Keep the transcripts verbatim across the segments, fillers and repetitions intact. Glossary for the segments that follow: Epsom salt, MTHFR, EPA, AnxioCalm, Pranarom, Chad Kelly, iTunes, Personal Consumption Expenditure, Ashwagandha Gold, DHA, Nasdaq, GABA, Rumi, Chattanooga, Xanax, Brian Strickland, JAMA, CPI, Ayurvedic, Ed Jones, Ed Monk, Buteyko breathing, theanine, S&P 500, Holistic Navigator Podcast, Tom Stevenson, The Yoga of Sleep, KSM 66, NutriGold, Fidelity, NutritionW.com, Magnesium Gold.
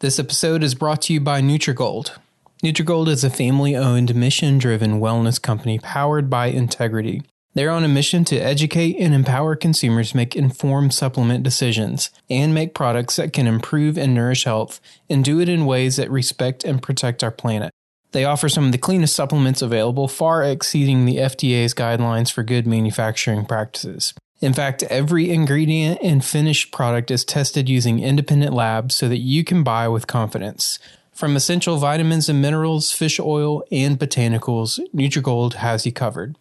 This episode is brought to you by NutriGold. NutriGold is a family-owned, mission-driven wellness company powered by integrity. They're on a mission to educate and empower consumers to make informed supplement decisions and make products that can improve and nourish health, and do it in ways that respect and protect our planet. They offer some of the cleanest supplements available, far exceeding the F D A's guidelines for good manufacturing practices. In fact, every ingredient and finished product is tested using independent labs so that you can buy with confidence. From essential vitamins and minerals, fish oil, and botanicals, NutriGold has you covered.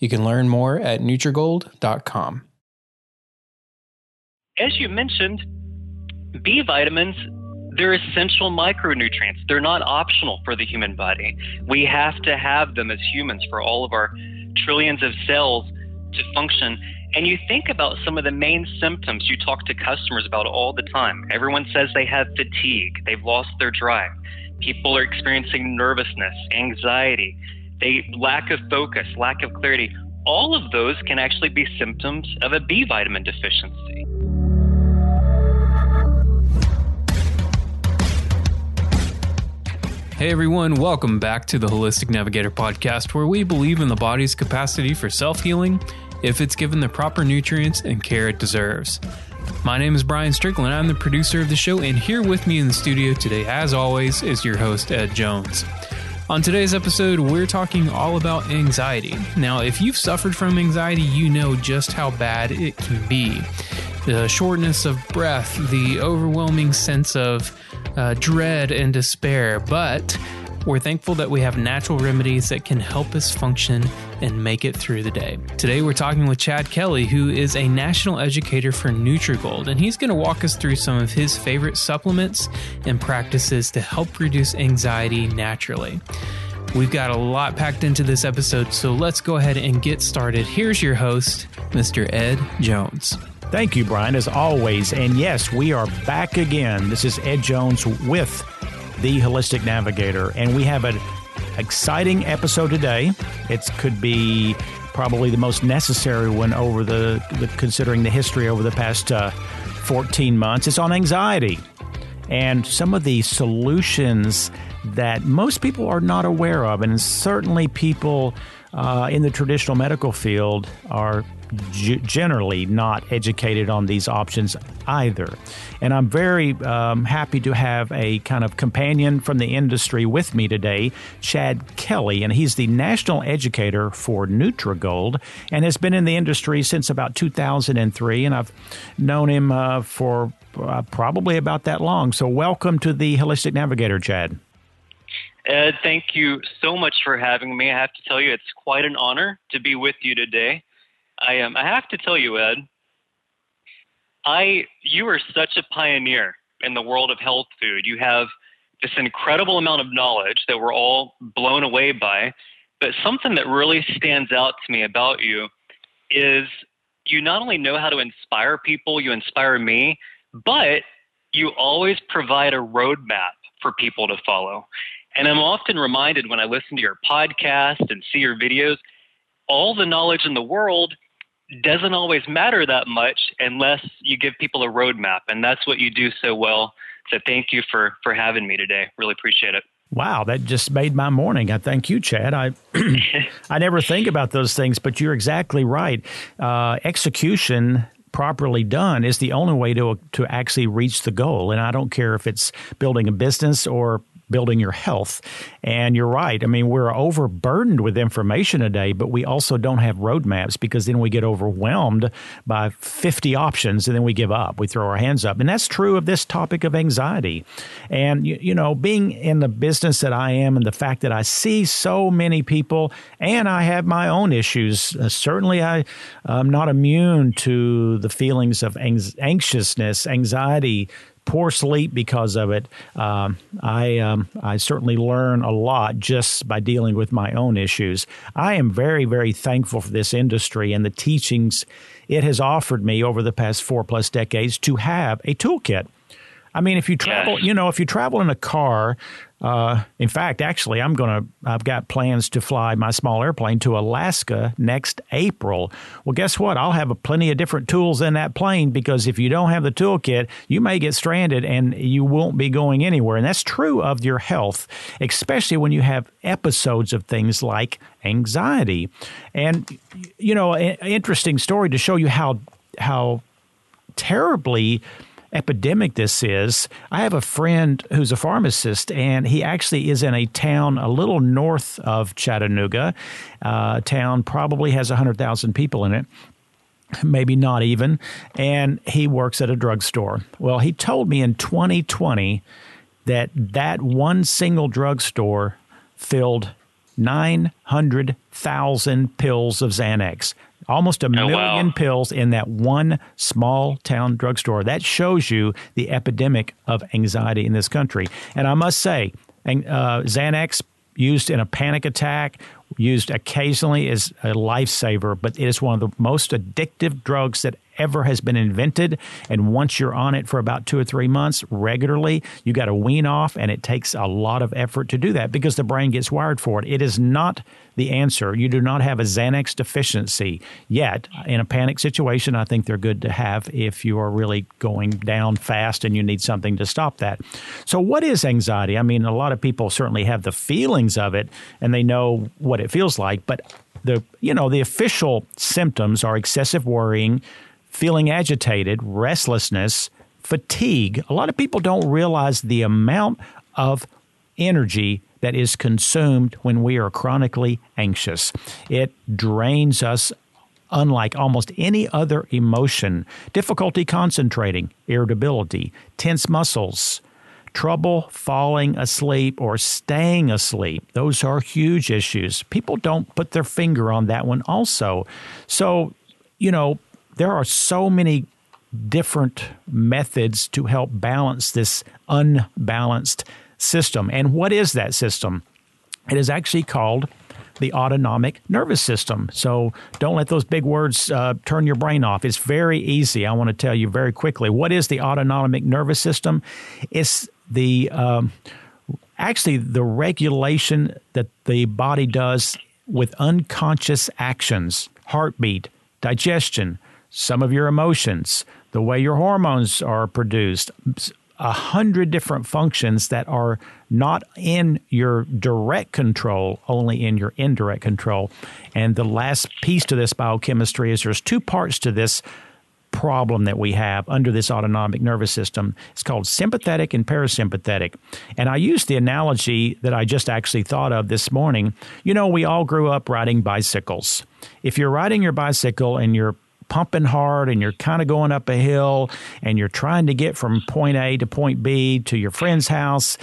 You can learn more at Nutri Gold dot com. As you mentioned, B vitamins, they're essential micronutrients. They're not optional for the human body. We have to have them as humans for all of our trillions of cells to function. And you think about some of the main symptoms you talk to customers about all the time. Everyone says they have fatigue, they've lost their drive. People are experiencing nervousness, anxiety, they lack of focus, lack of clarity. All of those can actually be symptoms of a B vitamin deficiency. Hey everyone, welcome back to the Holistic Navigator Podcast, where we believe in the body's capacity for self-healing if it's given the proper nutrients and care it deserves. My name is Brian Strickland. I'm the producer of the show, and here with me in the studio today, as always, is your host, Ed Jones. On today's episode, we're talking all about anxiety. Now, if you've suffered from anxiety, you know just how bad it can be. The shortness of breath, the overwhelming sense of uh, dread and despair, but we're thankful that we have natural remedies that can help us function and make it through the day. Today, we're talking with Chad Kelly, who is a national educator for NutriGold, and he's going to walk us through some of his favorite supplements and practices to help reduce anxiety naturally. We've got a lot packed into this episode, so let's go ahead and get started. Here's your host, Mister Ed Jones. Thank you, Brian, as always. And yes, we are back again. This is Ed Jones with The Holistic Navigator, and we have an exciting episode today. It could be probably the most necessary one over the, the considering the history over the past uh, fourteen months. It's on anxiety and some of the solutions that most people are not aware of, and certainly people uh, in the traditional medical field are g- generally not educated on these options either. And I'm very um, happy to have a kind of companion from the industry with me today, Chad Kelly, and he's the national educator for NutriGold and has been in the industry since about two thousand three, and I've known him uh, for uh, probably about that long. So welcome to the Holistic Navigator, Chad. Ed, thank you so much for having me. I have to tell you, it's quite an honor to be with you today. I am. I have to tell you, Ed, I you are such a pioneer in the world of health food. You have this incredible amount of knowledge that we're all blown away by. But something that really stands out to me about you is you not only know how to inspire people, you inspire me, but you always provide a roadmap for people to follow. And I'm often reminded when I listen to your podcast and see your videos, all the knowledge in the world doesn't always matter that much unless you give people a roadmap. And that's what you do so well. So thank you for, for having me today. Really appreciate it. Wow, that just made my morning. I thank you, Chad. I I never think about those things, but you're exactly right. Uh, execution properly done is the only way to to actually reach the goal. And I don't care if it's building a business or building your health. And you're right. I mean, we're overburdened with information today, but we also don't have roadmaps because then we get overwhelmed by fifty options and then we give up. We throw our hands up. And that's true of this topic of anxiety. And, you, you know, being in the business that I am and the fact that I see so many people, and I have my own issues. Uh, certainly, I, I'm not immune to the feelings of ang- anxiousness, anxiety, poor sleep because of it. Um, I um, I certainly learn a lot just by dealing with my own issues. I am very, very thankful for this industry and the teachings it has offered me over the past four plus decades to have a toolkit. I mean, if you travel, yeah. you know, if you travel in a car, uh, in fact, actually, I'm going to, I've got plans to fly my small airplane to Alaska next April. Well, guess what? I'll have a plenty of different tools in that plane, because if you don't have the toolkit, you may get stranded and you won't be going anywhere. And that's true of your health, especially when you have episodes of things like anxiety. And, you know, an interesting story to show you how, how terribly epidemic this is. I have a friend who's a pharmacist, and he actually is in a town a little north of Chattanooga. Uh, town probably has one hundred thousand people in it, maybe not even, and he works at a drugstore. Well, he told me in twenty twenty that that one single drugstore filled nine hundred thousand pills of Xanax. Almost a million oh, wow. pills in that one small town drugstore. That shows you the epidemic of anxiety in this country. And I must say, uh, Xanax used in a panic attack, used occasionally, is a lifesaver, but it is one of the most addictive drugs that ever has been invented. And once you're on it for about two or three months regularly, you got to wean off, and it takes a lot of effort to do that because the brain gets wired for it. It is not the answer. You do not have a Xanax deficiency yet. In a panic situation, I think they're good to have if you are really going down fast and you need something to stop that. So what is anxiety? I mean, a lot of people certainly have the feelings of it and they know what it feels like, but the, you know, the official symptoms are excessive worrying, feeling agitated, restlessness, fatigue. A lot of people don't realize the amount of energy that is consumed when we are chronically anxious. It drains us unlike almost any other emotion. Difficulty concentrating, irritability, tense muscles, trouble falling asleep or staying asleep. Those are huge issues. People don't put their finger on that one also. So, you know, there are so many different methods to help balance this unbalanced system. And what is that system? It is actually called the autonomic nervous system. So don't let those big words uh, turn your brain off. It's very easy. I want to tell you very quickly. What is the autonomic nervous system? It's the um, actually the regulation that the body does with unconscious actions, heartbeat, digestion, some of your emotions, the way your hormones are produced, a hundred different functions that are not in your direct control, only in your indirect control. And the last piece to this biochemistry is there's two parts to this problem that we have under this autonomic nervous system. It's called sympathetic and parasympathetic. And I used the analogy that I just actually thought of this morning. You know, we all grew up riding bicycles. If you're riding your bicycle and you're pumping hard and you're kind of going up a hill and you're trying to get from point A to point B to your friend's house,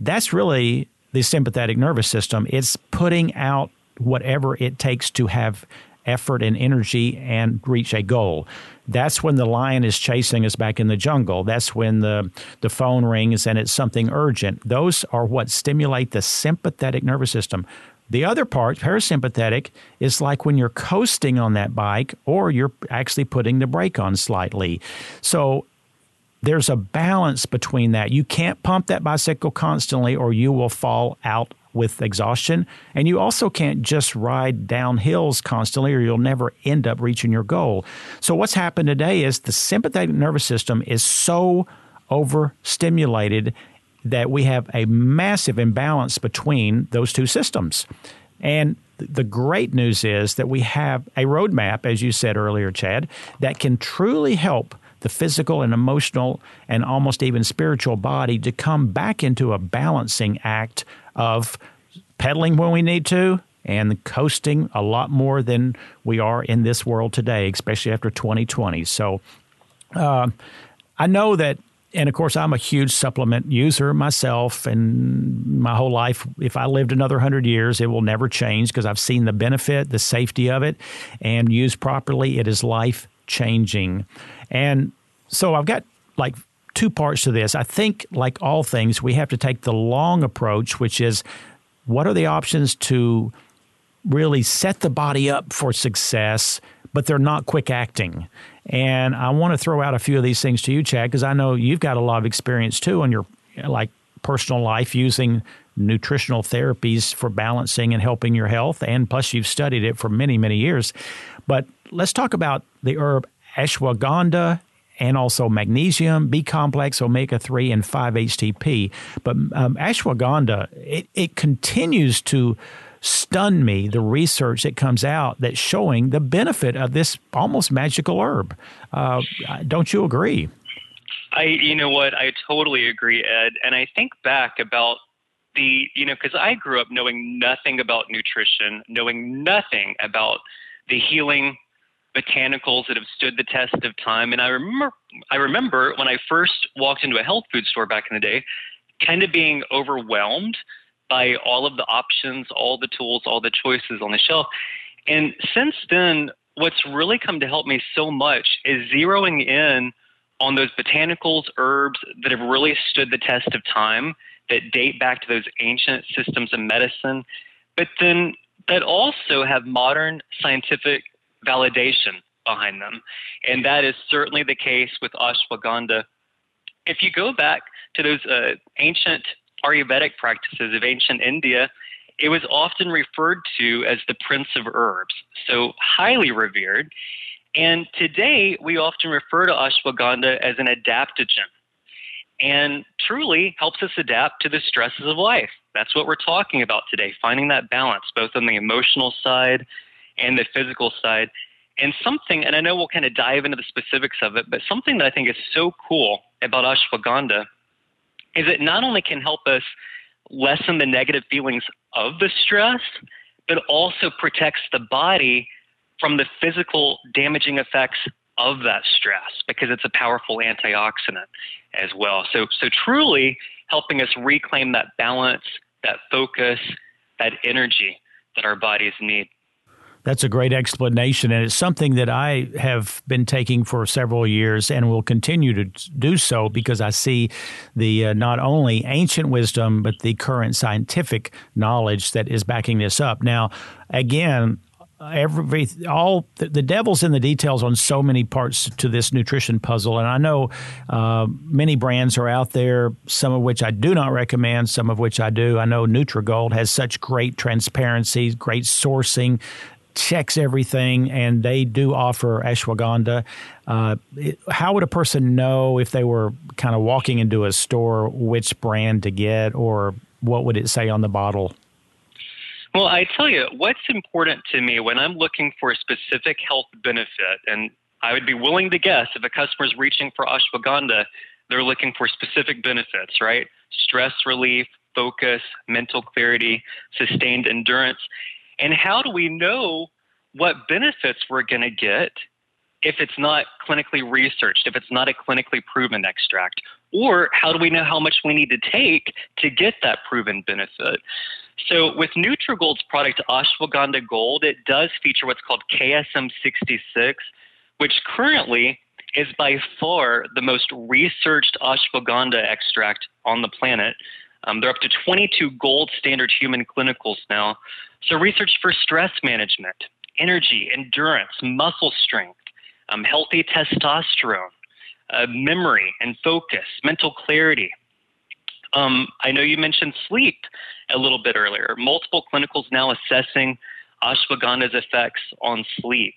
that's really the sympathetic nervous system. It's putting out whatever it takes to have effort and energy and reach a goal. That's when the lion is chasing us back in the jungle. That's when the, the phone rings and it's something urgent. Those are what stimulate the sympathetic nervous system. The other part, parasympathetic, is like when you're coasting on that bike or you're actually putting the brake on slightly. So there's a balance between that. You can't pump that bicycle constantly or you will fall out with exhaustion. And you also can't just ride down hills constantly or you'll never end up reaching your goal. So what's happened today is the sympathetic nervous system is so overstimulated that we have a massive imbalance between those two systems. And the great news is that we have a roadmap, as you said earlier, Chad, that can truly help the physical and emotional and almost even spiritual body to come back into a balancing act of pedaling when we need to and coasting a lot more than we are in this world today, especially after twenty twenty. So uh, I know that. And, of course, I'm a huge supplement user myself, and my whole life, if I lived another one hundred years, it will never change because I've seen the benefit, the safety of it, and used properly, it is life-changing. And so I've got, like, two parts to this. I think, like all things, we have to take the long approach, which is what are the options to really set the body up for success, but they're not quick acting. And I want to throw out a few of these things to you, Chad, because I know you've got a lot of experience too in your like personal life using nutritional therapies for balancing and helping your health. And plus you've studied it for many, many years. But let's talk about the herb ashwagandha and also magnesium, B-complex, omega three, and five H T P. But um, ashwagandha, it, it continues to stun me, the research that comes out that's showing the benefit of this almost magical herb. Uh, don't you agree? I, you know what? I totally agree, Ed. And I think back about the, you know, because I grew up knowing nothing about nutrition, knowing nothing about the healing botanicals that have stood the test of time. And I remember, I remember when I first walked into a health food store back in the day, kind of being overwhelmed by all of the options, all the tools, all the choices on the shelf. And since then, what's really come to help me so much is zeroing in on those botanicals, herbs that have really stood the test of time, that date back to those ancient systems of medicine, but then that also have modern scientific validation behind them. And that is certainly the case with ashwagandha. If you go back to those uh, ancient Ayurvedic practices of ancient India, it was often referred to as the Prince of Herbs, so highly revered. And today we often refer to ashwagandha as an adaptogen, and truly helps us adapt to the stresses of life. That's what we're talking about today, finding that balance, both on the emotional side and the physical side. And something, and I know we'll kind of dive into the specifics of it, but something that I think is so cool about ashwagandha is it not only can help us lessen the negative feelings of the stress, but also protects the body from the physical damaging effects of that stress, because it's a powerful antioxidant as well. So, so truly helping us reclaim that balance, that focus, that energy that our bodies need. That's a great explanation, and it's something that I have been taking for several years and will continue to do so, because I see the uh, not only ancient wisdom, but the current scientific knowledge that is backing this up. Now, again, every all the devil's in the details on so many parts to this nutrition puzzle, and I know uh, many brands are out there, some of which I do not recommend, some of which I do. I know NutriGold has such great transparency, great sourcing, checks everything, and they do offer ashwagandha. Uh, it, how would a person know if they were kind of walking into a store which brand to get, or what would it say on the bottle? Well, I tell you, what's important to me when I'm looking for a specific health benefit, and I would be willing to guess if a customer's reaching for ashwagandha, they're looking for specific benefits, right? Stress relief, focus, mental clarity, sustained endurance. And how do we know what benefits we're going to get if it's not clinically researched, if it's not a clinically proven extract? Or how do we know how much we need to take to get that proven benefit? So with NutriGold's product, Ashwagandha Gold, it does feature what's called K S M sixty-six, which currently is by far the most researched ashwagandha extract on the planet. Um, there are up to twenty-two gold standard human clinicals now. So research for stress management, energy, endurance, muscle strength, um, healthy testosterone, uh, memory and focus, mental clarity. Um, I know you mentioned sleep a little bit earlier. Multiple clinicals now assessing ashwagandha's effects on sleep.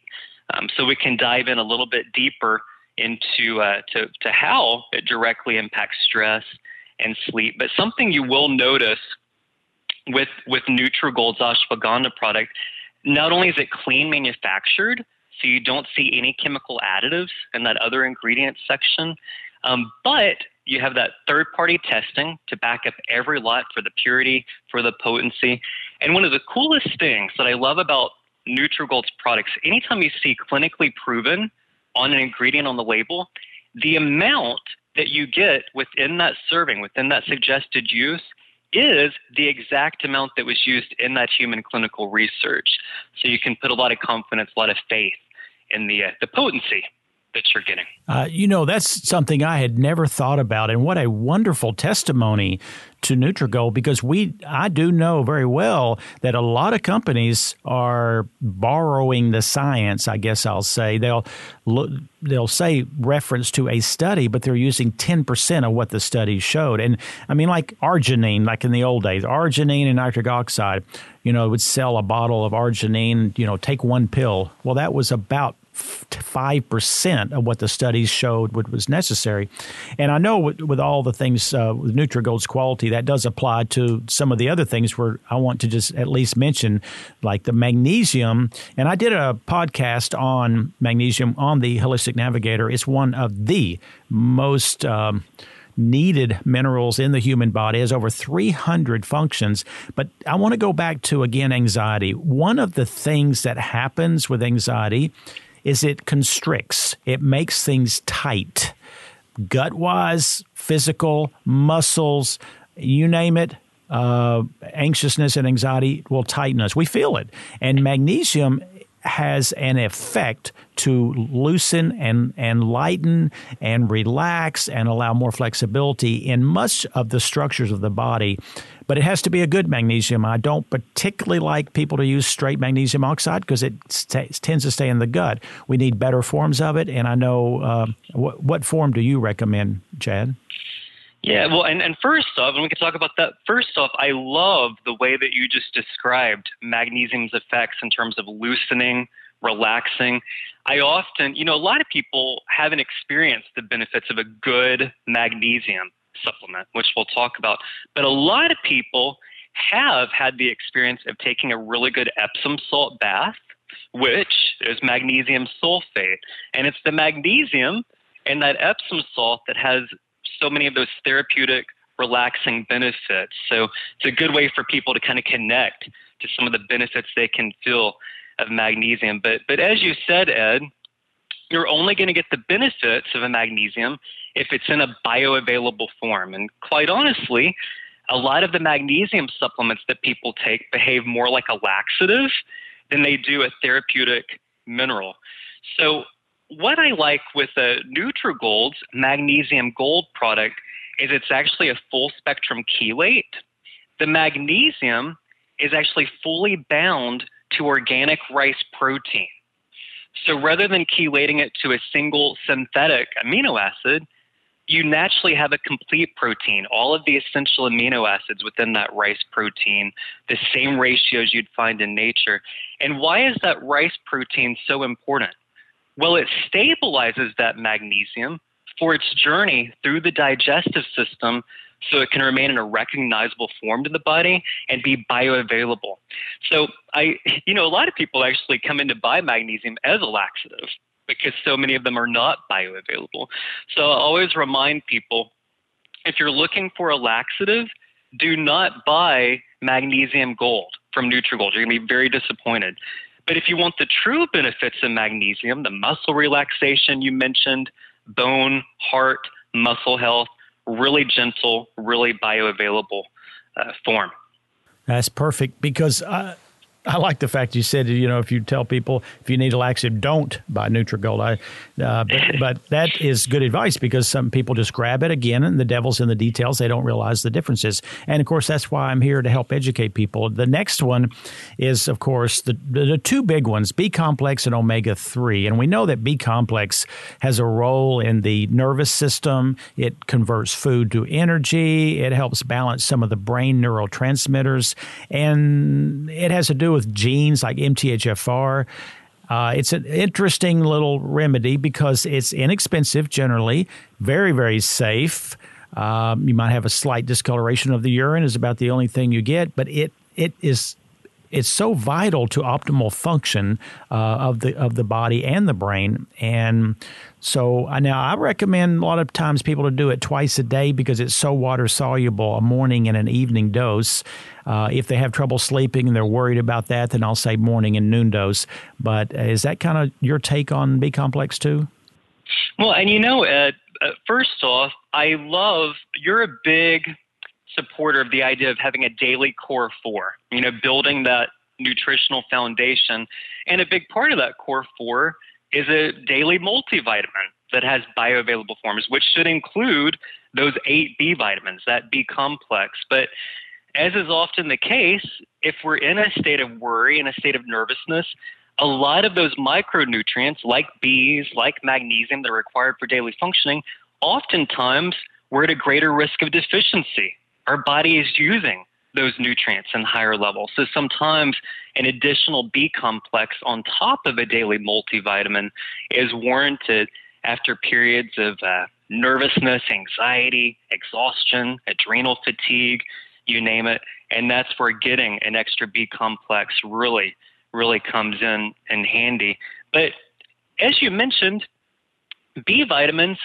Um, so we can dive in a little bit deeper into uh, to, to how it directly impacts stress and sleep. But something you will notice with with NutriGold's ashwagandha product, not only is it clean manufactured, so you don't see any chemical additives in that other ingredients section, um, but you have that third-party testing to back up every lot for the purity, for the potency. And one of the coolest things that I love about NutriGold's products, anytime you see clinically proven on an ingredient on the label, the amount that you get within that serving, within that suggested use, is the exact amount that was used in that human clinical research. So you can put a lot of confidence, a lot of faith in the uh, the potency that you're getting. Uh, you know, that's something I had never thought about. And what a wonderful testimony to NutriGold, because we I do know very well that a lot of companies are borrowing the science, I guess I'll say. They'll they'll say reference to a study, but they're using ten percent of what the study showed. And I mean, like arginine, like in the old days, arginine and nitric oxide, you know, would sell a bottle of arginine, you know, take one pill. Well, that was about five percent of what the studies showed what was necessary. And I know with, with all the things, uh, with NutriGold's quality, that does apply to some of the other things where I want to just at least mention, like the magnesium. And I did a podcast on magnesium on the Holistic Navigator. It's one of the most um, needed minerals in the human body. It has over three hundred functions. But I want to go back to, again, anxiety. One of the things that happens with anxiety is it constricts. It makes things tight, gut-wise, physical, muscles, you name it. Uh, anxiousness and anxiety will tighten us. We feel it. And magnesium has an effect to loosen and, and lighten and relax and allow more flexibility in much of the structures of the body. But it has to be a good magnesium. I don't particularly like people to use straight magnesium oxide because it st- tends to stay in the gut. We need better forms of it. And I know, uh, wh- what form do you recommend, Chad? Yeah, well, and, and first off, and we can talk about that. First off, I love the way that you just described magnesium's effects in terms of loosening, relaxing. I often, you know, a lot of people haven't experienced the benefits of a good magnesium supplement, which we'll talk about. But a lot of people have had the experience of taking a really good Epsom salt bath, which is magnesium sulfate. And it's the magnesium in that Epsom salt that has so many of those therapeutic, relaxing benefits. So it's a good way for people to kind of connect to some of the benefits they can feel of magnesium. But but as you said, Ed, you're only going to get the benefits of a magnesium if it's in a bioavailable form. And quite honestly, a lot of the magnesium supplements that people take behave more like a laxative than they do a therapeutic mineral. So what I like with a NutriGold's Magnesium Gold product is it's actually a full spectrum chelate. The magnesium is actually fully bound to organic rice protein. So rather than chelating it to a single synthetic amino acid, you naturally have a complete protein, all of the essential amino acids within that rice protein, the same ratios you'd find in nature. And why is that rice protein so important? Well, it stabilizes that magnesium for its journey through the digestive system so it can remain in a recognizable form to the body and be bioavailable. So, I, you know, a lot of people actually come in to buy magnesium as a laxative because so many of them are not bioavailable. So I always remind people, if you're looking for a laxative, do not buy Magnesium Gold from NutriGold. You're going to be very disappointed. But if you want the true benefits of magnesium, the muscle relaxation you mentioned, bone, heart, muscle health, really gentle, really bioavailable uh, form. That's perfect, because I, I like the fact you said, you know, if you tell people if you need a laxative, don't buy NutriGold. I, uh, but, but that is good advice, because some people just grab it again and the devil's in the details. They don't realize the differences. And, of course, that's why I'm here to help educate people. The next one is, of course, the, the, the two big ones, B-complex and omega three. And we know that B-complex has a role in the nervous system. It converts food to energy. It helps balance some of the brain neurotransmitters. And it has to do with with genes like M T H F R. Uh, it's an interesting little remedy because it's inexpensive generally, very, very safe. Um, you might have a slight discoloration of the urine is about the only thing you get, but it it is it's so vital to optimal function uh, of the of the body and the brain. And so uh, now I recommend a lot of times people to do it twice a day because it's so water soluble, a morning and an evening dose. Uh, if they have trouble sleeping and they're worried about that, then I'll say morning and noon dose. But uh, is that kind of your take on B-complex too? Well, and you know, Ed, uh, first off, I love, you're a big supporter of the idea of having a daily core four, you know, building that nutritional foundation. And a big part of that core four is a daily multivitamin that has bioavailable forms, which should include those eight B vitamins, that B complex. But as is often the case, if we're in a state of worry, in a state of nervousness, a lot of those micronutrients like B's, like magnesium that are required for daily functioning, oftentimes we're at a greater risk of deficiency. Our body is using those nutrients in higher levels. So sometimes an additional B complex on top of a daily multivitamin is warranted after periods of uh, nervousness, anxiety, exhaustion, adrenal fatigue, you name it. And that's where getting an extra B complex really, really comes in, in handy. But as you mentioned, B vitamins,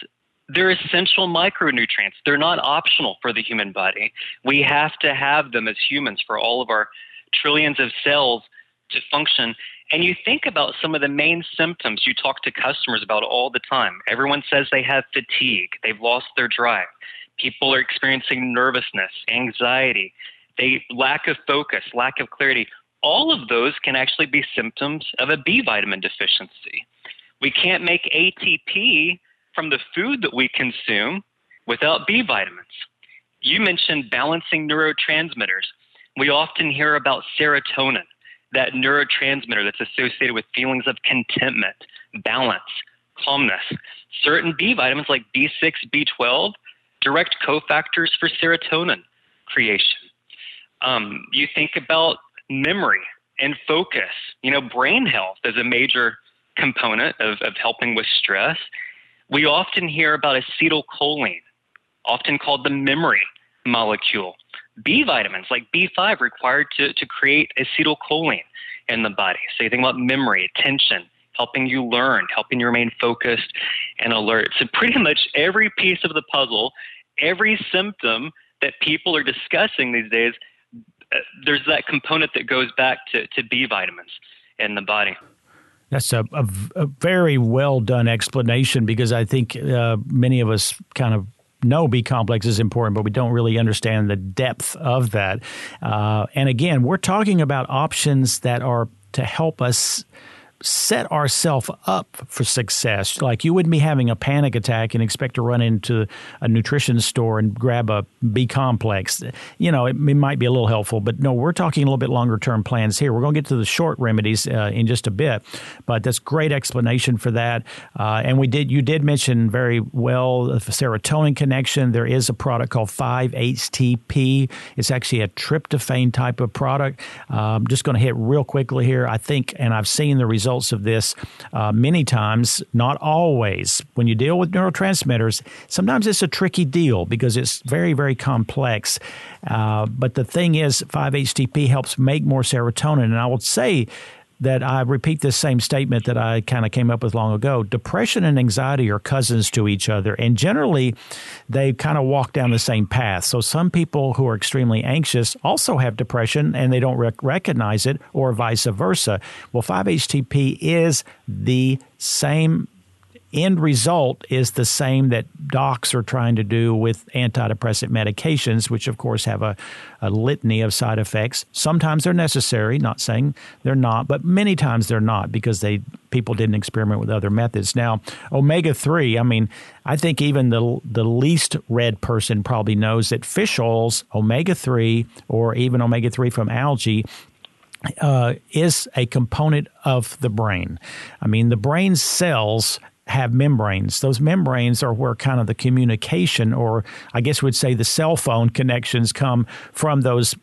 they're essential micronutrients. They're not optional for the human body. We have to have them as humans for all of our trillions of cells to function. And you think about some of the main symptoms you talk to customers about all the time. Everyone says they have fatigue. They've lost their drive. People are experiencing nervousness, anxiety, they lack of focus, lack of clarity. All of those can actually be symptoms of a B vitamin deficiency. We can't make A T P from the food that we consume without B vitamins. You mentioned balancing neurotransmitters. We often hear about serotonin, that neurotransmitter that's associated with feelings of contentment, balance, calmness. Certain B vitamins like B six, B twelve, direct cofactors for serotonin creation. Um, you think about memory and focus. You know, brain health is a major component of, of helping with stress. We often hear about acetylcholine, often called the memory molecule. B vitamins like B five required to, to create acetylcholine in the body. So you think about memory, attention, helping you learn, helping you remain focused and alert. So pretty much every piece of the puzzle, every symptom that people are discussing these days, there's that component that goes back to, to B vitamins in the body. That's a, a, a very well done explanation, because I think uh, many of us kind of know B complex is important, but we don't really understand the depth of that. Uh, and again, we're talking about options that are to help us set ourselves up for success. Like, you wouldn't be having a panic attack and expect to run into a nutrition store and grab a B complex. You know, it, it might be a little helpful, but no, we're talking a little bit longer term plans here. We're going to get to the short remedies uh, in just a bit, but that's great explanation for that. Uh, and we did, you did mention very well the serotonin connection. There is a product called five H T P. It's actually a tryptophan type of product. Uh, I'm just going to hit real quickly here. I think, and I've seen the results of this uh, many times, not always. When you deal with neurotransmitters, sometimes it's a tricky deal because it's very, very complex. Uh, but the thing is, five H T P helps make more serotonin. And I will say that I repeat this same statement that I kind of came up with long ago. Depression and anxiety are cousins to each other, and generally they kind of walk down the same path. So some people who are extremely anxious also have depression and they don't rec- recognize it, or vice versa. Well, five H T P is the same. End result is the same that docs are trying to do with antidepressant medications, which of course have a, a litany of side effects. Sometimes they're necessary, not saying they're not, but many times they're not, because they people didn't experiment with other methods. Now, omega three, I mean, I think even the the least read person probably knows that fish oils, omega three, or even omega three from algae, uh, is a component of the brain. I mean, the brain cells have membranes. Those membranes are where kind of the communication, or I guess we'd say the cell phone connections, come from those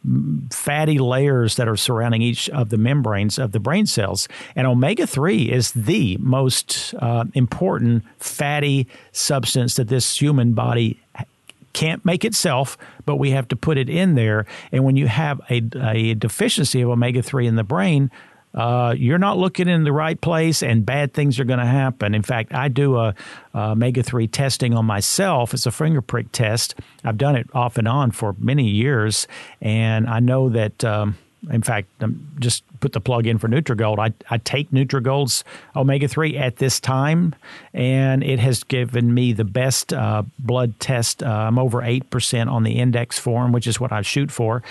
fatty layers that are surrounding each of the membranes of the brain cells. And omega three is the most uh, important fatty substance that this human body can't make itself, but we have to put it in there. And when you have a, a deficiency of omega three in the brain, Uh, you're not looking in the right place, and bad things are going to happen. In fact, I do a, a omega three testing on myself. It's a finger prick test. I've done it off and on for many years, and I know that um, In fact, um, just put the plug in for NutriGold. I, I take NutriGold's omega three at this time, and it has given me the best uh, blood test. Uh, I'm over eight percent on the index form, which is what I shoot for.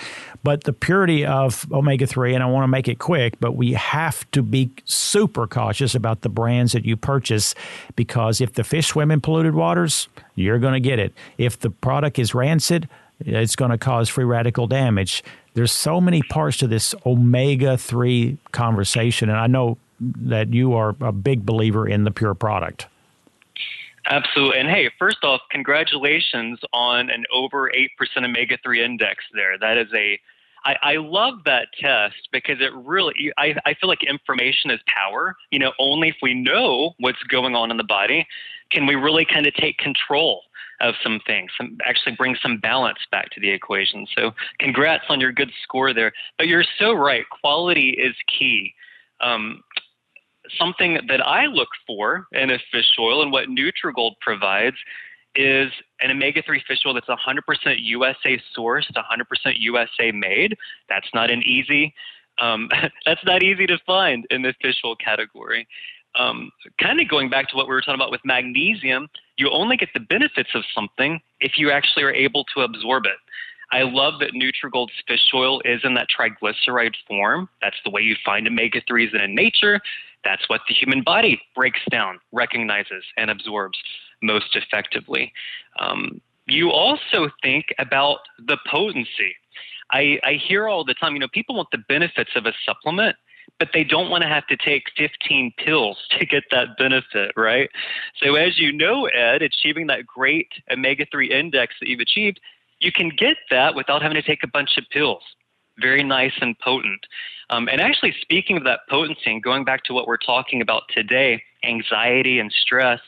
But the purity of omega three, and I want to make it quick, but we have to be super cautious about the brands that you purchase, because if the fish swim in polluted waters, you're going to get it. If the product is rancid, it's going to cause free radical damage. There's so many parts to this omega three conversation, and I know that you are a big believer in the pure product. Absolutely. And hey, first off, congratulations on an over eight percent omega three index there. That is a, I, I love that test, because it really, I, I feel like information is power. You know, only if we know what's going on in the body can we really kind of take control of some things, some, actually bring some balance back to the equation. So congrats on your good score there. But you're so right. Quality is key. Um, something that I look for in a fish oil, and what NutriGold provides, is an omega three fish oil that's one hundred percent U S A sourced, one hundred percent U S A made. That's not an easy, um, that's not easy to find in the fish oil category. Um, kind of going back to what we were talking about with magnesium, you only get the benefits of something if you actually are able to absorb it. I love that NutriGold's fish oil is in that triglyceride form. That's the way you find omega threes in nature. That's what the human body breaks down, recognizes, and absorbs most effectively. Um, you also think about the potency. I, I hear all the time, you know, people want the benefits of a supplement, but they don't want to have to take fifteen pills to get that benefit, right? So as you know, Ed, achieving that great omega three index that you've achieved, you can get that without having to take a bunch of pills. Very nice and potent. Um, and actually, speaking of that potency and going back to what we're talking about today, anxiety and stress,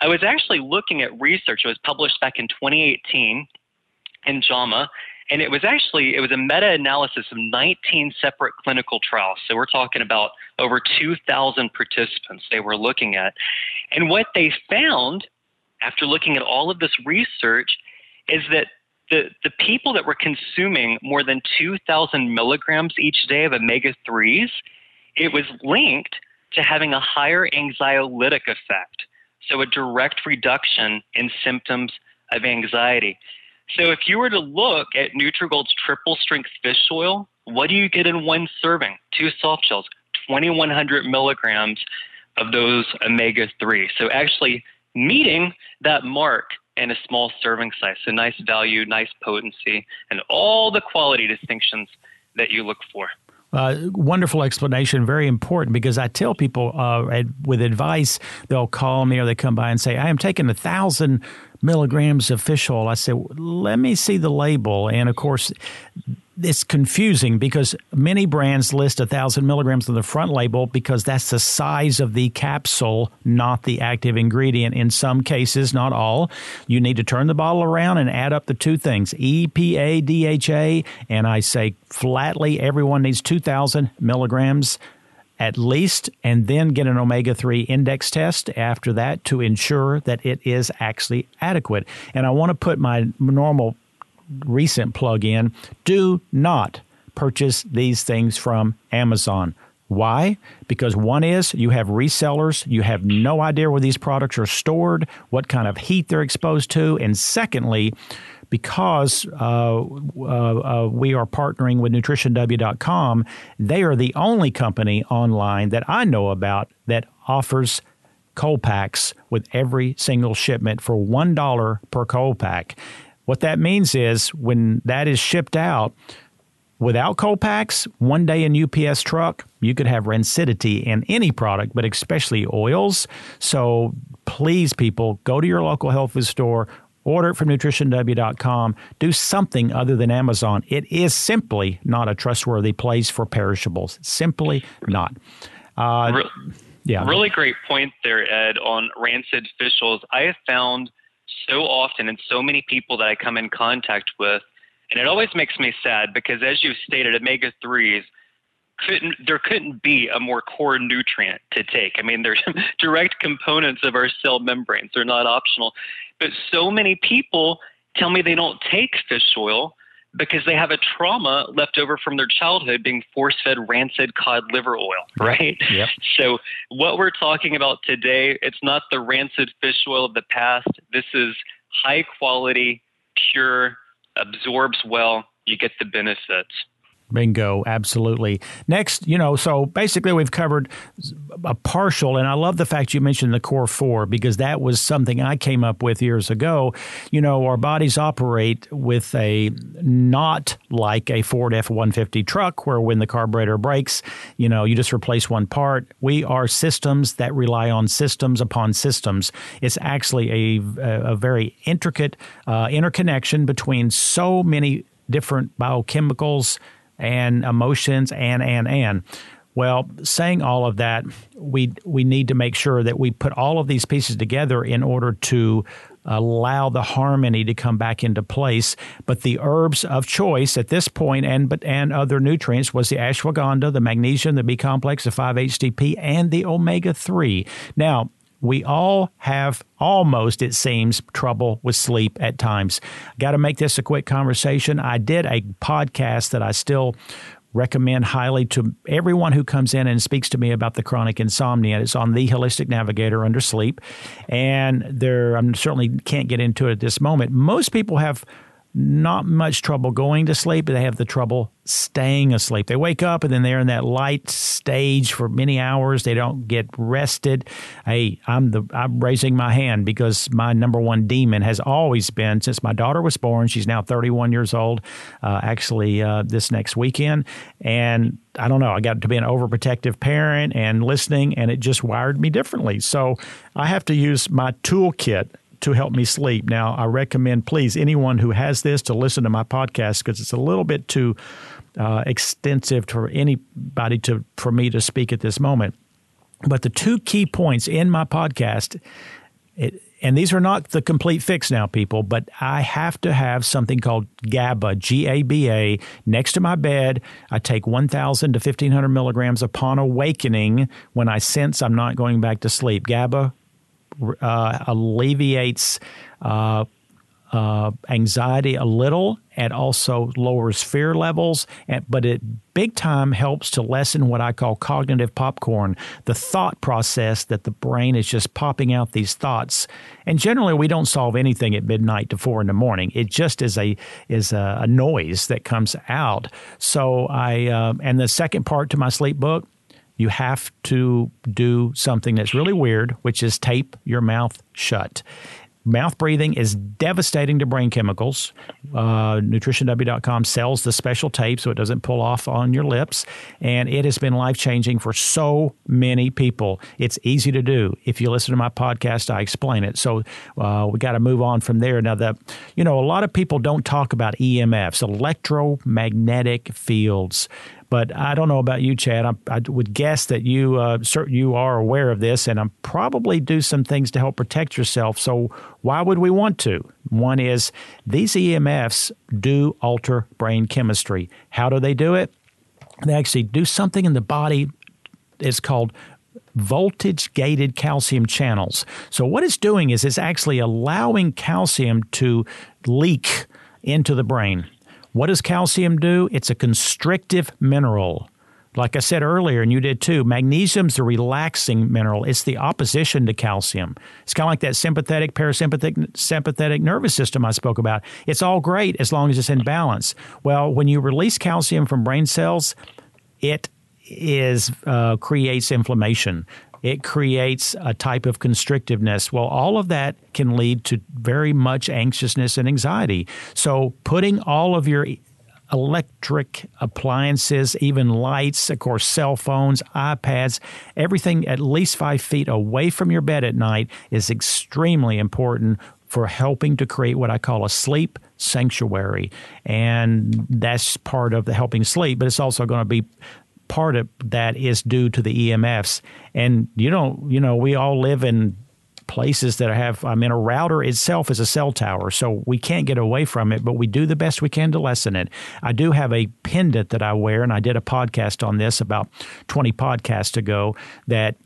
I was actually looking at research. It was published back in twenty eighteen in JAMA. And it was actually, it was a meta-analysis of nineteen separate clinical trials. So we're talking about over two thousand participants they were looking at. And what they found, after looking at all of this research, is that the, the people that were consuming more than two thousand milligrams each day of omega threes, it was linked to having a higher anxiolytic effect. So a direct reduction in symptoms of anxiety. So if you were to look at NutriGold's triple strength fish oil, what do you get in one serving? Two soft shells, twenty-one hundred milligrams of those omega three. So actually meeting that mark in a small serving size. So nice value, nice potency, and all the quality distinctions that you look for. Uh, wonderful explanation, very important, because I tell people uh, ad, with advice, they'll call me or they come by and say, I am taking a thousand milligrams of fish oil. I say, let me see the label. And of course, it's confusing because many brands list a thousand milligrams on the front label because that's the size of the capsule, not the active ingredient. In some cases, not all. You need to turn the bottle around and add up the two things, E P A, D H A, and I say flatly everyone needs two thousand milligrams at least, and then get an omega three index test after that to ensure that it is actually adequate. And I want to put my normal recent plug in. Do not purchase these things from Amazon. Why? Because one is you have resellers. You have no idea where these products are stored, what kind of heat they're exposed to. And secondly, because uh, uh, uh, we are partnering with Nutrition W dot com, they are the only company online that I know about that offers cold packs with every single shipment for one dollar per cold pack. What that means is when that is shipped out without cold packs, one day in U P S truck, you could have rancidity in any product, but especially oils. So please, people, go to your local health food store, order it from Nutrition W dot com. Do something other than Amazon. It is simply not a trustworthy place for perishables. Simply not. Uh, Re- yeah. Really great point there, Ed, on rancid fish oils. I have found so often, and so many people that I come in contact with, and it always makes me sad because, as you've stated, omega threes couldn't there couldn't be a more core nutrient to take. I mean, they're direct components of our cell membranes; they're not optional. But so many people tell me they don't take fish oil because they have a trauma left over from their childhood being force-fed rancid cod liver oil, right? Yep. So what we're talking about today, it's not the rancid fish oil of the past. This is high quality, pure, absorbs well, you get the benefits. Bingo. Absolutely. Next, you know, so basically we've covered a partial, and I love the fact you mentioned the core four, because that was something I came up with years ago. You know, our bodies operate with a not like a Ford F one fifty truck where when the carburetor breaks, you know, you just replace one part. We are systems that rely on systems upon systems. It's actually a, a very intricate uh, interconnection between so many different biochemicals and emotions, and, and, and. Well, saying all of that, we we need to make sure that we put all of these pieces together in order to allow the harmony to come back into place. But the herbs of choice at this point, and but and other nutrients, was the ashwagandha, the magnesium, the B-complex, the five H T P, and the omega three. Now, we all have almost, it seems, trouble with sleep at times. Got to make this a quick conversation. I did a podcast that I still recommend highly to everyone who comes in and speaks to me about the chronic insomnia. It's on the Holistic Navigator under sleep. And there, I certainly can't get into it at this moment. Most people have not much trouble going to sleep, but they have the trouble staying asleep. They wake up and then they're in that light stage for many hours. They don't get rested. Hey, I'm the I'm raising my hand because my number one demon has always been, since my daughter was born, she's now thirty-one years old, uh, actually uh, this next weekend. And I don't know, I got to be an overprotective parent and listening, and it just wired me differently. So I have to use my toolkit to help me sleep. Now, I recommend, please, anyone who has this to listen to my podcast, because it's a little bit too uh, extensive for anybody to for me to speak at this moment. But the two key points in my podcast, it, and these are not the complete fix now, people, but I have to have something called GABA, G A B A, next to my bed. I take one thousand to fifteen hundred milligrams upon awakening when I sense I'm not going back to sleep. GABA Uh, alleviates uh, uh, anxiety a little, and also lowers fear levels, and, but it big time helps to lessen what I call cognitive popcorn, the thought process that the brain is just popping out these thoughts. And generally, we don't solve anything at midnight to four in the morning. It just is a is a, a noise that comes out. So I uh, and the second part to my sleep book, you have to do something that's really weird, which is tape your mouth shut. Mouth breathing is devastating to brain chemicals. Uh, Nutrition W dot com sells the special tape so it doesn't pull off on your lips. And it has been life-changing for so many people. It's easy to do. If you listen to my podcast, I explain it. So uh, we got to move on from there. Now, that, you know, a lot of people don't talk about E M Fs, electromagnetic fields. But I don't know about you, Chad. I, I would guess that you uh, you are aware of this, and I'm probably do some things to help protect yourself. So why would we want to? One is these E M Fs do alter brain chemistry. How do they do it? They actually do something in the body. It's called voltage-gated calcium channels. So what it's doing is it's actually allowing calcium to leak into the brain. What does calcium do? It's a constrictive mineral. Like I said earlier, and you did too, magnesium's a relaxing mineral. It's the opposition to calcium. It's kind of like that sympathetic, parasympathetic sympathetic nervous system I spoke about. It's all great as long as it's in balance. Well, when you release calcium from brain cells, it is uh, creates inflammation. It creates a type of constrictiveness. Well, all of that can lead to very much anxiousness and anxiety. So putting all of your electric appliances, even lights, of course, cell phones, iPads, everything at least five feet away from your bed at night is extremely important for helping to create what I call a sleep sanctuary. And that's part of the helping sleep, but it's also going to be part of that is due to the E M Fs. And you don't, you know, we all live in places that have, I mean, a router itself is a cell tower, so we can't get away from it, but we do the best we can to lessen it. I do have a pendant that I wear, and I did a podcast on this about twenty podcasts ago, that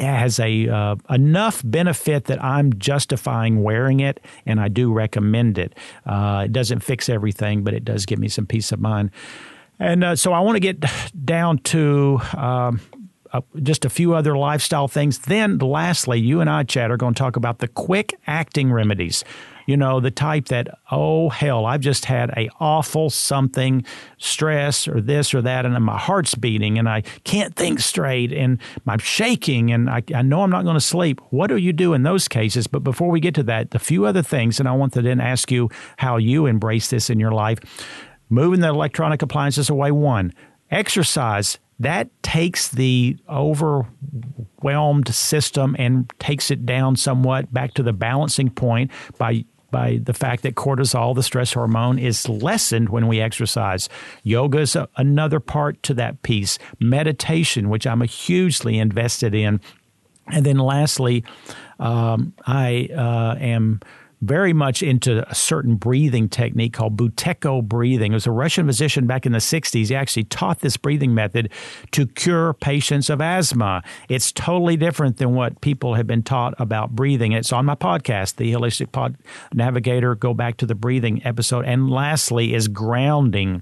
has a uh, enough benefit that I'm justifying wearing it, and I do recommend it. Uh, it doesn't fix everything, but it does give me some peace of mind. And uh, so I want to get down to um, uh, just a few other lifestyle things. Then lastly, you and I, Chad, are going to talk about the quick acting remedies. You know, the type that, oh, hell, I've just had a awful something, stress or this or that, and my heart's beating and I can't think straight and I'm shaking and I, I know I'm not going to sleep. What do you do in those cases? But before we get to that, a few other things, and I want to then ask you how you embrace this in your life. Moving the electronic appliances away, one. Exercise, that takes the overwhelmed system and takes it down somewhat back to the balancing point by by the fact that cortisol, the stress hormone, is lessened when we exercise. Yoga is a, another part to that piece. Meditation, which I'm hugely invested in. And then lastly, um, I uh, am... very much into a certain breathing technique called Buteyko breathing. It was a Russian physician back in the sixties. He actually taught this breathing method to cure patients of asthma. It's totally different than what people have been taught about breathing. It's on my podcast, the Holistic Pod Navigator. Go back to the breathing episode. And lastly is grounding.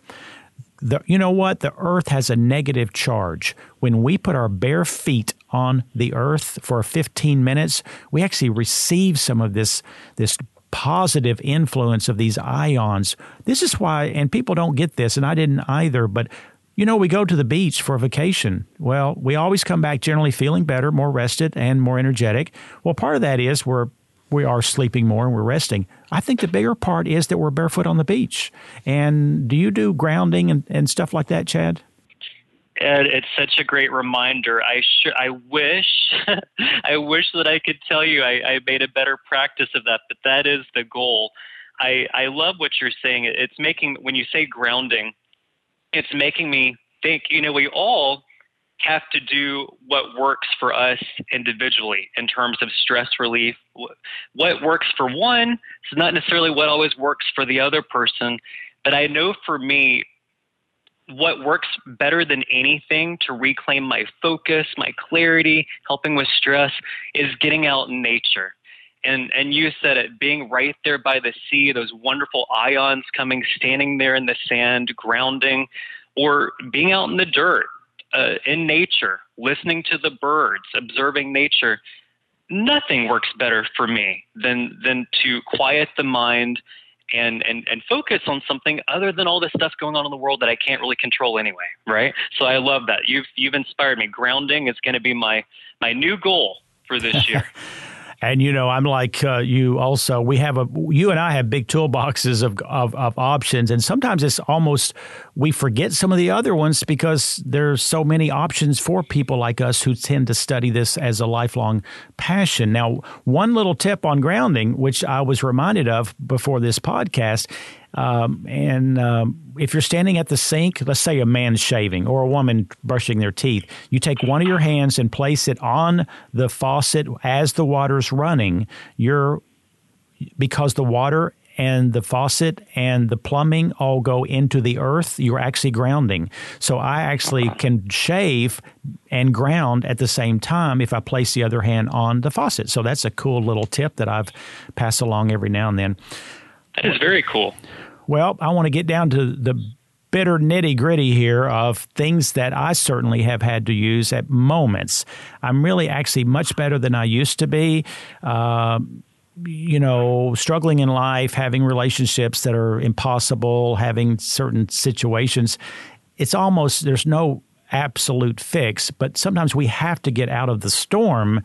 The, you know what? The earth has a negative charge. When we put our bare feet on the earth for fifteen minutes, we actually receive some of this this positive influence of these ions. This is why, and people don't get this, and I didn't either, but you know, we go to the beach for a vacation. Well, we always come back generally feeling better, more rested, and more energetic. Well, part of that is we're we are sleeping more and we're resting. I think the bigger part is that we're barefoot on the beach. And do you do grounding and, and stuff like that, Chad? Ed, it's such a great reminder. I sh- I wish, I wish that I could tell you I, I made a better practice of that, but that is the goal. I, I love what you're saying. It's making, when you say grounding, it's making me think, you know, we all have to do what works for us individually in terms of stress relief. What works for one is not necessarily what always works for the other person, but I know for me, what works better than anything to reclaim my focus, my clarity, helping with stress, is getting out in nature. And and you said it, being right there by the sea, those wonderful ions coming, standing there in the sand, grounding, or being out in the dirt, uh, in nature, listening to the birds, observing nature. Nothing works better for me than than to quiet the mind And, and and focus on something other than all this stuff going on in the world that I can't really control anyway, right? So I love that. You've you've inspired me. Grounding is going to be my my new goal for this year. And, you know, I'm like uh, you also, we have a, you and I have big toolboxes of, of, of options. And sometimes it's almost, we forget some of the other ones because there's so many options for people like us who tend to study this as a lifelong passion. Now, one little tip on grounding, which I was reminded of before this podcast, Um, and um, if you're standing at the sink, let's say a man's shaving or a woman brushing their teeth, you take one of your hands and place it on the faucet as the water's running. You're, because the water and the faucet and the plumbing all go into the earth, you're actually grounding. So I actually can shave and ground at the same time if I place the other hand on the faucet. So that's a cool little tip that I've passed along every now and then. That is very cool. Well, I want to get down to the bitter nitty-gritty here of things that I certainly have had to use at moments. I'm really actually much better than I used to be. Uh, you know, struggling in life, having relationships that are impossible, having certain situations. It's almost, there's no absolute fix, but sometimes we have to get out of the storm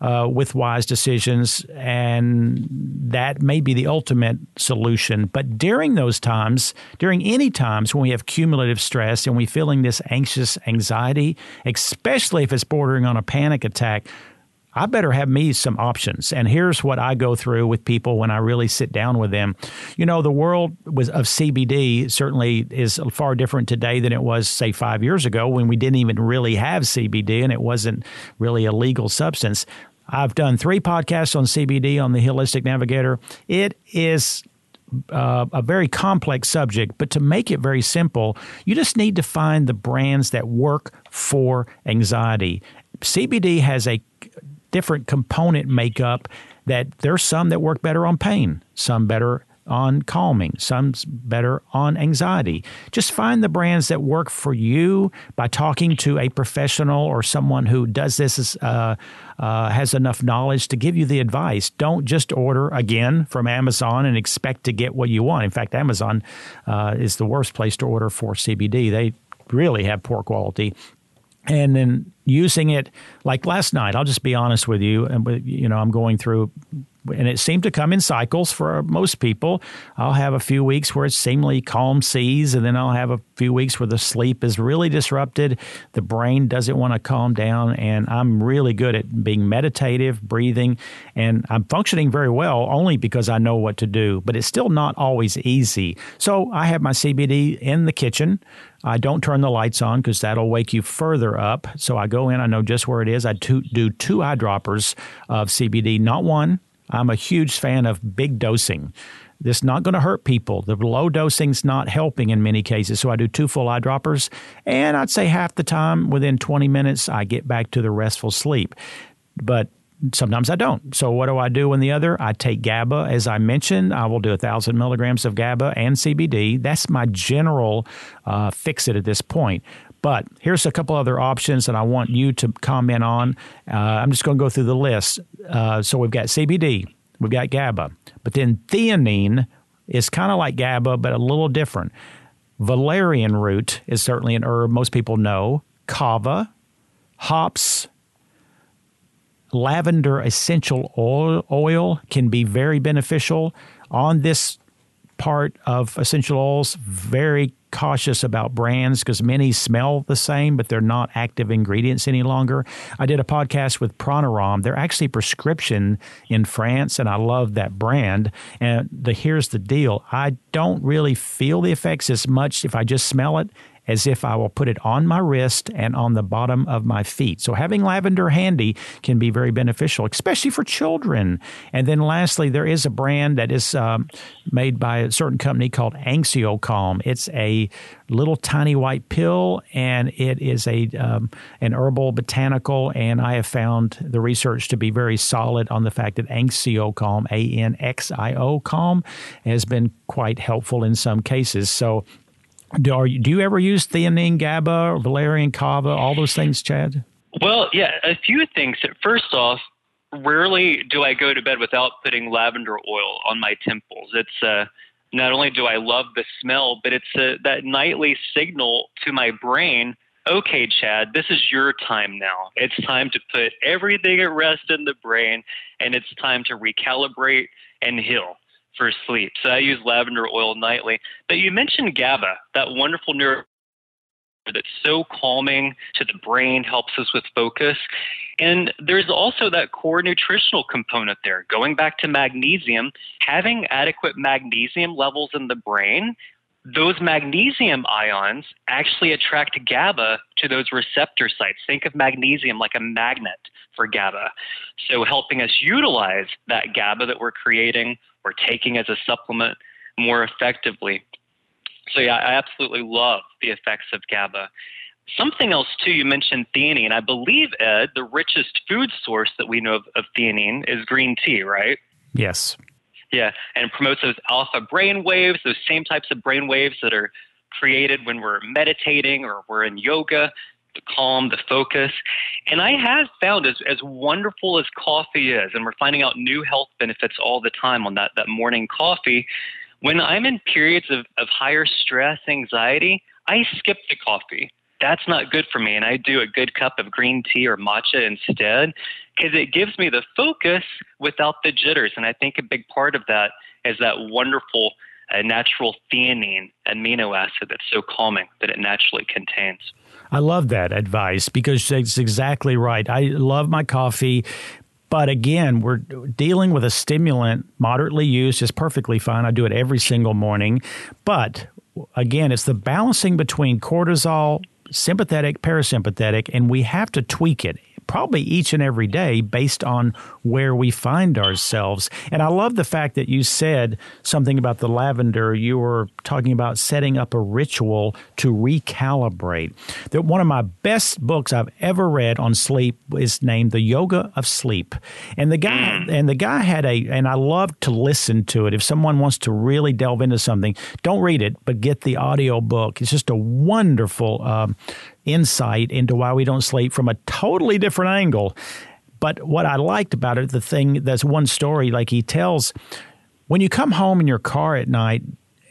Uh, with wise decisions, and that may be the ultimate solution. But during those times, during any times when we have cumulative stress and we're feeling this anxious anxiety, especially if it's bordering on a panic attack, I better have me some options. And here's what I go through with people when I really sit down with them. You know, the world was of C B D certainly is far different today than it was, say, five years ago when we didn't even really have C B D and it wasn't really a legal substance. I've done three podcasts on C B D on the Holistic Navigator. It is uh, a very complex subject, but to make it very simple, you just need to find the brands that work for anxiety. C B D has a different component makeup that there's some that work better on pain, some better on calming, some better on anxiety. Just find the brands that work for you by talking to a professional or someone who does this, uh, uh, has enough knowledge to give you the advice. Don't just order again from Amazon and expect to get what you want. In fact, Amazon uh, is the worst place to order for C B D. They really have poor quality. And then using it, like last night, I'll just be honest with you, and you know, I'm going through, and it seemed to come in cycles for most people. I'll have a few weeks where it's seemingly calm seas, and then I'll have a few weeks where the sleep is really disrupted. The brain doesn't want to calm down, and I'm really good at being meditative, breathing, and I'm functioning very well only because I know what to do, but it's still not always easy. So I have my C B D in the kitchen. I don't turn the lights on because that'll wake you further up. So I go in, I know just where it is. I do two eyedroppers of C B D, not one. I'm a huge fan of big dosing. This is not going to hurt people. The low dosing's not helping in many cases. So I do two full eyedroppers, and I'd say half the time, within twenty minutes, I get back to the restful sleep. But sometimes I don't. So what do I do in the other? I take GABA. As I mentioned, I will do one thousand milligrams of GABA and C B D. That's my general uh, fix-it at this point. But here's a couple other options that I want you to comment on. Uh, I'm just going to go through the list. Uh, so we've got C B D. We've got GABA. But then theanine is kind of like GABA, but a little different. Valerian root is certainly an herb most people know. Kava, hops, lavender essential oil, oil can be very beneficial. On this part of essential oils, very cautious about brands because many smell the same, but they're not active ingredients any longer. I did a podcast with Pranarom. They're actually prescription in France, and I love that brand. And the here's the deal. I don't really feel the effects as much if I just smell it as if I will put it on my wrist and on the bottom of my feet. So having lavender handy can be very beneficial, especially for children. And then lastly, there is a brand that is um, made by a certain company called AnxioCalm. It's a little tiny white pill, and it is a um, an herbal botanical, and I have found the research to be very solid on the fact that AnxioCalm, A N X I O Calm, has been quite helpful in some cases. So Do, are you, do you ever use theanine, GABA, valerian, kava, all those things, Chad? Well, yeah, a few things. First off, rarely do I go to bed without putting lavender oil on my temples. It's uh, not only do I love the smell, but it's uh, that nightly signal to my brain, okay, Chad, this is your time now. It's time to put everything at rest in the brain, and it's time to recalibrate and heal for sleep. So I use lavender oil nightly. But you mentioned GABA, that wonderful neurotransmitter that's so calming to the brain, helps us with focus. And there's also that core nutritional component there. Going back to magnesium, having adequate magnesium levels in the brain, those magnesium ions actually attract GABA to those receptor sites. Think of magnesium like a magnet for GABA. So helping us utilize that GABA that we're creating or taking as a supplement more effectively. So yeah, I absolutely love the effects of GABA. Something else too, you mentioned theanine. I believe, Ed, the richest food source that we know of, of theanine is green tea, right? Yes. Yeah, and it promotes those alpha brain waves, those same types of brain waves that are created when we're meditating or we're in yoga, the calm, the focus. And I have found, as, as wonderful as coffee is, and we're finding out new health benefits all the time on that, that morning coffee, when I'm in periods of, of higher stress, anxiety, I skip the coffee. That's not good for me, and I do a good cup of green tea or matcha instead because it gives me the focus without the jitters, and I think a big part of that is that wonderful uh, natural theanine amino acid that's so calming that it naturally contains. I love that advice because it's exactly right. I love my coffee. But again, we're dealing with a stimulant. Moderately used is perfectly fine. I do it every single morning. But again, it's the balancing between cortisol, sympathetic, parasympathetic, and we have to tweak it probably each and every day based on where we find ourselves. And I love the fact that you said something about the lavender. You were talking about setting up a ritual to recalibrate. That one of my best books I've ever read on sleep is named The Yoga of Sleep. And the guy and the guy had a, and I love to listen to it. If someone wants to really delve into something, don't read it, but get the audio book. It's just a wonderful um, insight into why we don't sleep from a totally different angle. But what I liked about it, the thing, that's one story like he tells, when you come home in your car at night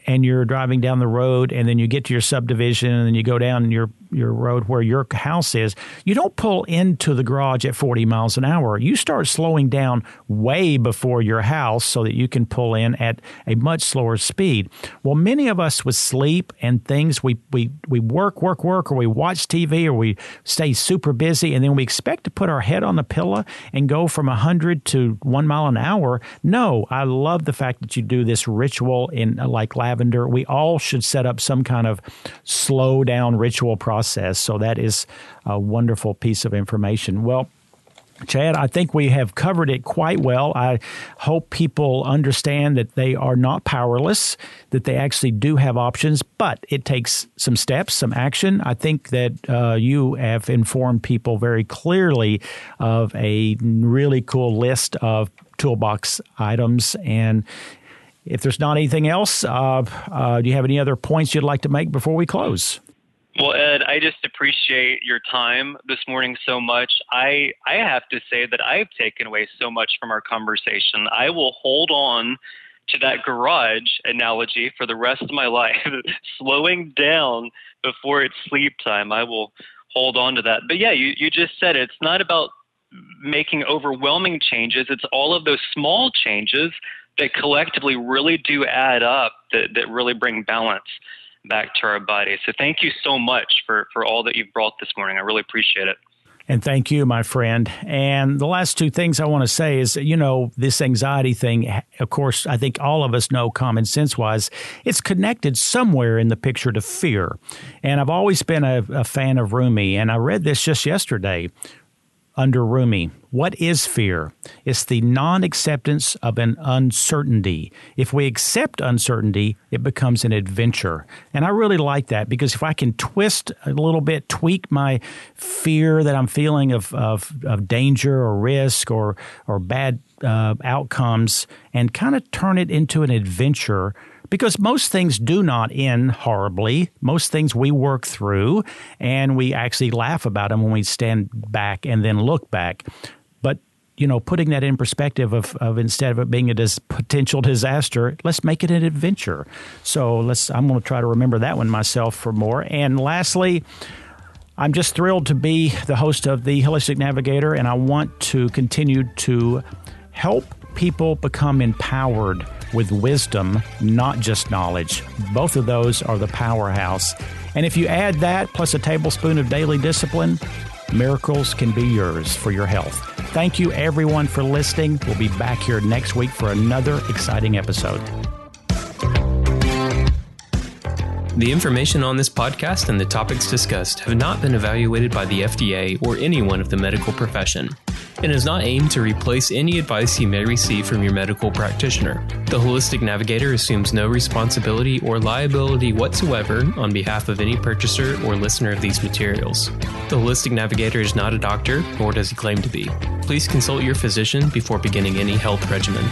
and you're driving down the road and then you get to your subdivision and then you go down your, your road where your house is, you don't pull into the garage at forty miles an hour. You start slowing down way before your house so that you can pull in at a much slower speed. Well, many of us with sleep and things, we we we work, work, work, or we watch T V, or we stay super busy, and then we expect to put our head on the pillow and go from one hundred to one mile an hour. No, I love the fact that you do this ritual in like last lavender. We all should set up some kind of slow down ritual process. So that is a wonderful piece of information. Well, Chad, I think we have covered it quite well. I hope people understand that they are not powerless, that they actually do have options, but it takes some steps, some action. I think that uh, you have informed people very clearly of a really cool list of toolbox items. And if there's not anything else, uh, uh, do you have any other points you'd like to make before we close? Well, Ed, I just appreciate your time this morning so much. I, I have to say that I've taken away so much from our conversation. I will hold on to that garage analogy for the rest of my life, slowing down before it's sleep time. I will hold on to that. But yeah, you, you just said it. It's not about making overwhelming changes. It's all of those small changes that collectively really do add up, that, that really bring balance back to our body. So thank you so much for, for all that you've brought this morning. I really appreciate it. And thank you, my friend. And the last two things I want to say is, you know, this anxiety thing, of course, I think all of us know common sense wise, it's connected somewhere in the picture to fear. And I've always been a, a fan of Rumi, and I read this just yesterday under Rumi. What is fear? It's the non-acceptance of an uncertainty. If we accept uncertainty, it becomes an adventure. And I really like that, because if I can twist a little bit, tweak my fear that I'm feeling of of, of danger or risk or, or bad uh, outcomes, and kind of turn it into an adventure. Because most things do not end horribly. Most things we work through, and we actually laugh about them when we stand back and then look back. But, you know, putting that in perspective of, of instead of it being a dis- potential disaster, let's make it an adventure. So let's. I'm going to try to remember that one myself for more. And lastly, I'm just thrilled to be the host of the Holistic Navigator, and I want to continue to help people become empowered with wisdom, not just knowledge. Both of those are the powerhouse. And if you add that plus a tablespoon of daily discipline, miracles can be yours for your health. Thank you, everyone, for listening. We'll be back here next week for another exciting episode. The information on this podcast and the topics discussed have not been evaluated by the F D A or anyone of the medical profession, and is not aimed to replace any advice you may receive from your medical practitioner. The Holistic Navigator assumes no responsibility or liability whatsoever on behalf of any purchaser or listener of these materials. The Holistic Navigator is not a doctor, nor does he claim to be. Please consult your physician before beginning any health regimen.